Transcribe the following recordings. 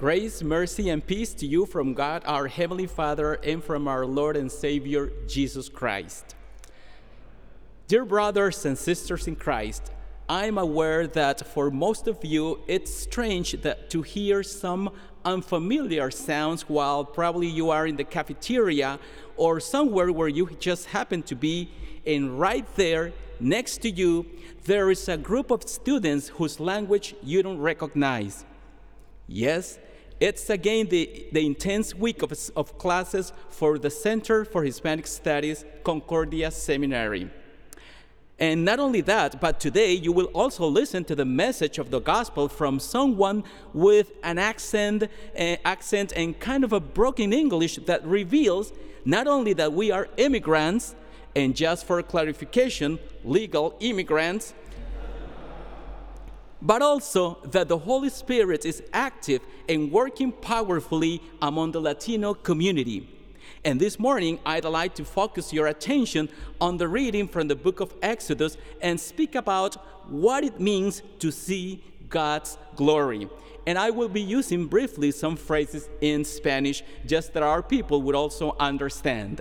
Grace, mercy, and peace to you from God, our Heavenly Father, and from our Lord and Savior, Jesus Christ. Dear brothers and sisters in Christ, I'm aware that for most of you, it's strange to hear some unfamiliar sounds while probably you are in the cafeteria or somewhere where you just happen to be, and right there, next to you, there is a group of students whose language you don't recognize. Yes, it's again the intense week of classes for the Center for Hispanic Studies, Concordia Seminary. And not only that, but today you will also listen to the message of the gospel from someone with an accent and kind of a broken English that reveals not only that we are immigrants, and just for clarification, legal immigrants, but also that the Holy Spirit is active and working powerfully among the Latino community. And this morning, I'd like to focus your attention on the reading from the book of Exodus and speak about what it means to see God's glory. And I will be using briefly some phrases in Spanish, just that our people would also understand.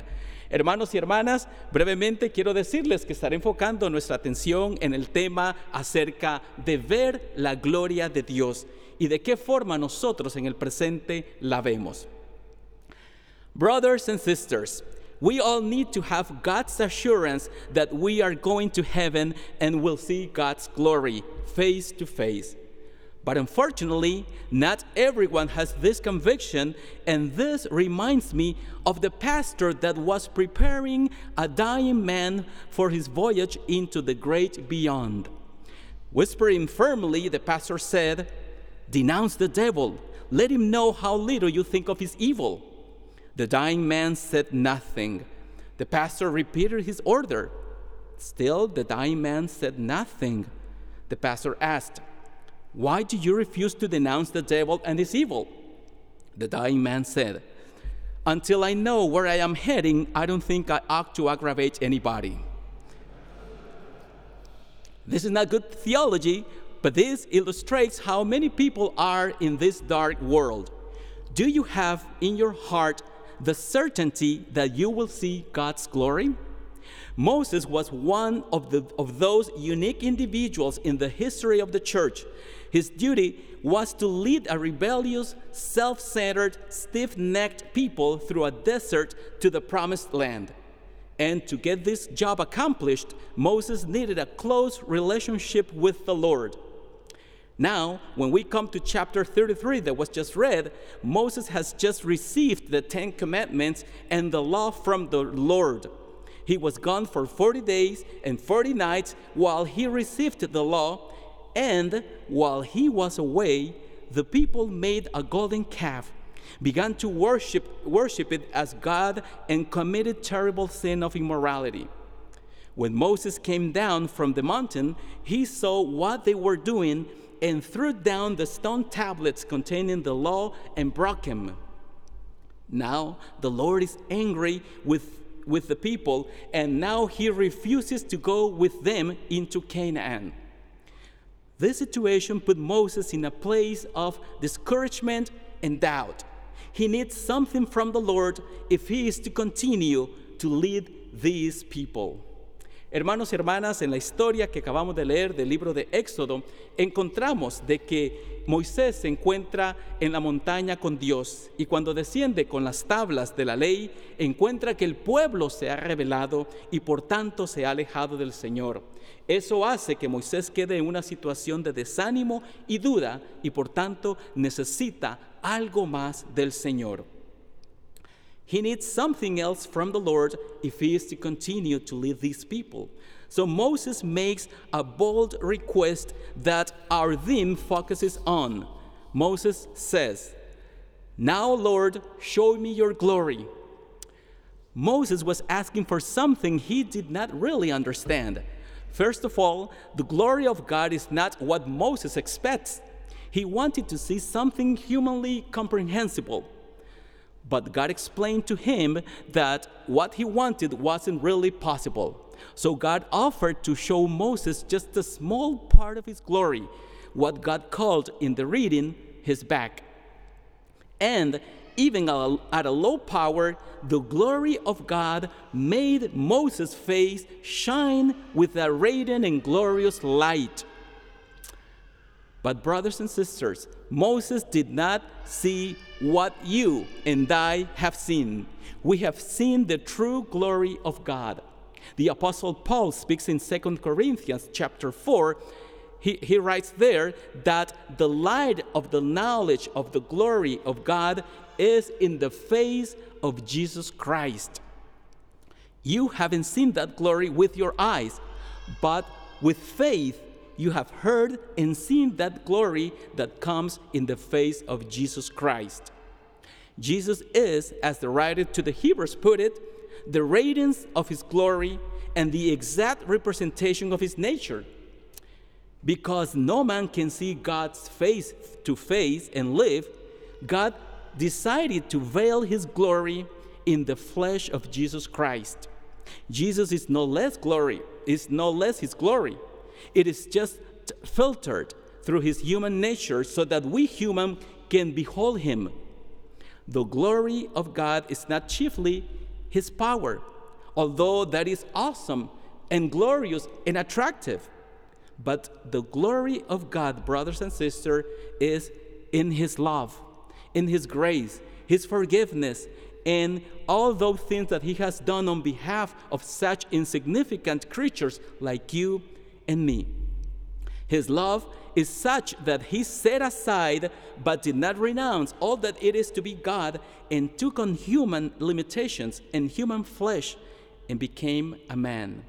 Hermanos y hermanas, brevemente quiero decirles que estaré enfocando nuestra atención en el tema acerca de ver la gloria de Dios y de qué forma nosotros en el presente la vemos. Brothers and sisters, we all need to have God's assurance that we are going to heaven and will see God's glory face to face. But unfortunately, not everyone has this conviction, and this reminds me of the pastor that was preparing a dying man for his voyage into the great beyond. Whispering firmly, the pastor said, "Denounce the devil. Let him know how little you think of his evil." The dying man said nothing. The pastor repeated his order. Still, the dying man said nothing. The pastor asked, "Why do you refuse to denounce the devil and his evil?" The dying man said, "Until I know where I am heading, I don't think I ought to aggravate anybody." This is not good theology, but this illustrates how many people are in this dark world. Do you have in your heart the certainty that you will see God's glory? Moses was one of those unique individuals in the history of the church. His duty was to lead a rebellious, self-centered, stiff-necked people through a desert to the promised land. And to get this job accomplished, Moses needed a close relationship with the Lord. Now, when we come to chapter 33 that was just read, Moses has just received the Ten Commandments and the law from the Lord. He was gone for 40 days and 40 nights while he received the law, and while he was away, the people made a golden calf, began to worship it as God, and committed terrible sin of immorality. When Moses came down from the mountain, he saw what they were doing and threw down the stone tablets containing the law and broke them. Now the Lord is angry with the people, and now he refuses to go with them into Canaan. This situation put Moses in a place of discouragement and doubt. He needs something from the Lord if he is to continue to lead these people. Hermanos y hermanas, en la historia que acabamos de leer del libro de Éxodo, encontramos de que Moisés se encuentra en la montaña con Dios, y cuando desciende con las tablas de la ley, encuentra que el pueblo se ha rebelado y por tanto se ha alejado del Señor. Eso hace que Moisés quede en una situación de desánimo y duda, y por tanto necesita algo más del Señor. He needs something else from the Lord if he is to continue to lead these people. So Moses makes a bold request that our theme focuses on. Moses says, "Now, Lord, show me your glory." Moses was asking for something he did not really understand. First of all, the glory of God is not what Moses expects. He wanted to see something humanly comprehensible. But God explained to him that what he wanted wasn't really possible. So God offered to show Moses just a small part of his glory, what God called in the reading, his back. And even at a low power, the glory of God made Moses' face shine with a radiant and glorious light. But brothers and sisters, Moses did not see what you and I have seen. We have seen the true glory of God. The Apostle Paul speaks in 2 Corinthians chapter 4. He writes there that the light of the knowledge of the glory of God is in the face of Jesus Christ. You haven't seen that glory with your eyes, but with faith, you have heard and seen that glory that comes in the face of Jesus Christ. Jesus is, as the writer to the Hebrews put it, the radiance of his glory and the exact representation of his nature. Because no man can see God's face to face and live, God decided to veil his glory in the flesh of Jesus Christ. Jesus is no less his glory. It is just filtered through his human nature so that we human can behold him. The glory of God is not chiefly his power, although that is awesome and glorious and attractive. But the glory of God, brothers and sisters, is in his love, in his grace, his forgiveness, and all those things that he has done on behalf of such insignificant creatures like you and me. His love is such that he set aside but did not renounce all that it is to be God, and took on human limitations and human flesh and became a man.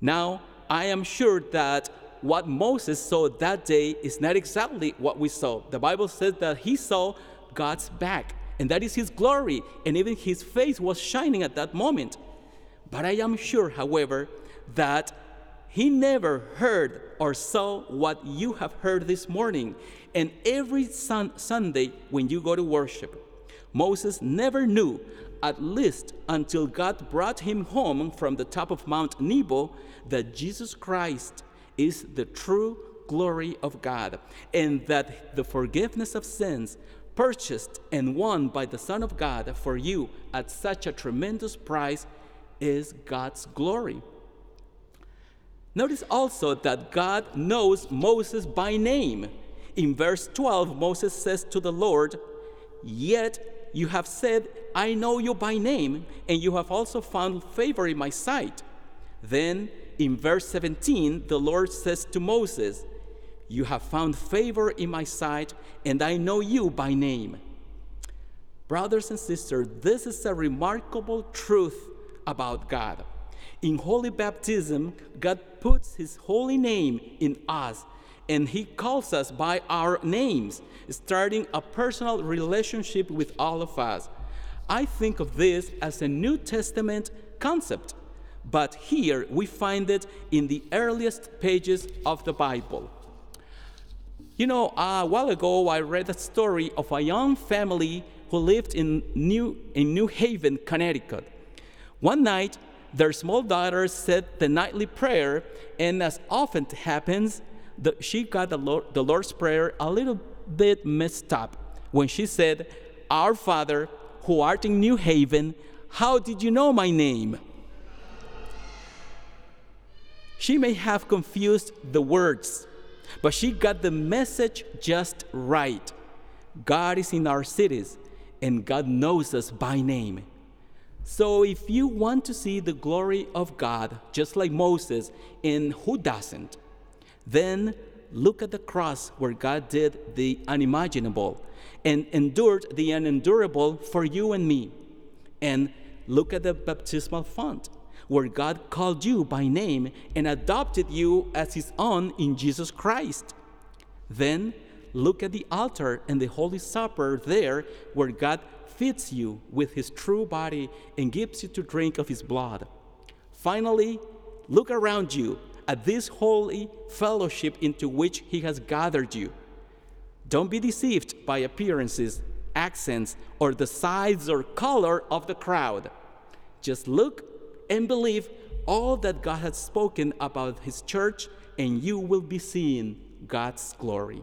Now, I am sure that what Moses saw that day is not exactly what we saw. The Bible says that he saw God's back, and that is his glory, and even his face was shining at that moment. But I am sure, however, that he never heard or saw what you have heard this morning, and every Sunday when you go to worship. Moses never knew, at least until God brought him home from the top of Mount Nebo, that Jesus Christ is the true glory of God, and that the forgiveness of sins purchased and won by the Son of God for you at such a tremendous price is God's glory. Notice also that God knows Moses by name. In verse 12, Moses says to the Lord, "Yet you have said, I know you by name, and you have also found favor in my sight." Then in verse 17, the Lord says to Moses, "You have found favor in my sight, and I know you by name." Brothers and sisters, this is a remarkable truth about God. In holy baptism, God puts his holy name in us, and he calls us by our names, starting a personal relationship with all of us. I think of this as a New Testament concept, but here we find it in the earliest pages of the Bible. You know, a while ago I read a story of a young family who lived in New Haven, Connecticut. One night, their small daughter said the nightly prayer, and as often happens, she got the Lord's Prayer a little bit messed up when she said, "Our Father, who art in New Haven, how did you know my name?" She may have confused the words, but she got the message just right. God is in our cities, and God knows us by name. So if you want to see the glory of God, just like Moses, and who doesn't, then look at the cross where God did the unimaginable and endured the unendurable for you and me. And look at the baptismal font where God called you by name and adopted you as his own in Jesus Christ. Then look at the altar and the Holy Supper there where God feeds you with his true body and gives you to drink of his blood. Finally, look around you at this holy fellowship into which he has gathered you. Don't be deceived by appearances, accents, or the size or color of the crowd. Just look and believe all that God has spoken about his church, and you will be seeing God's glory.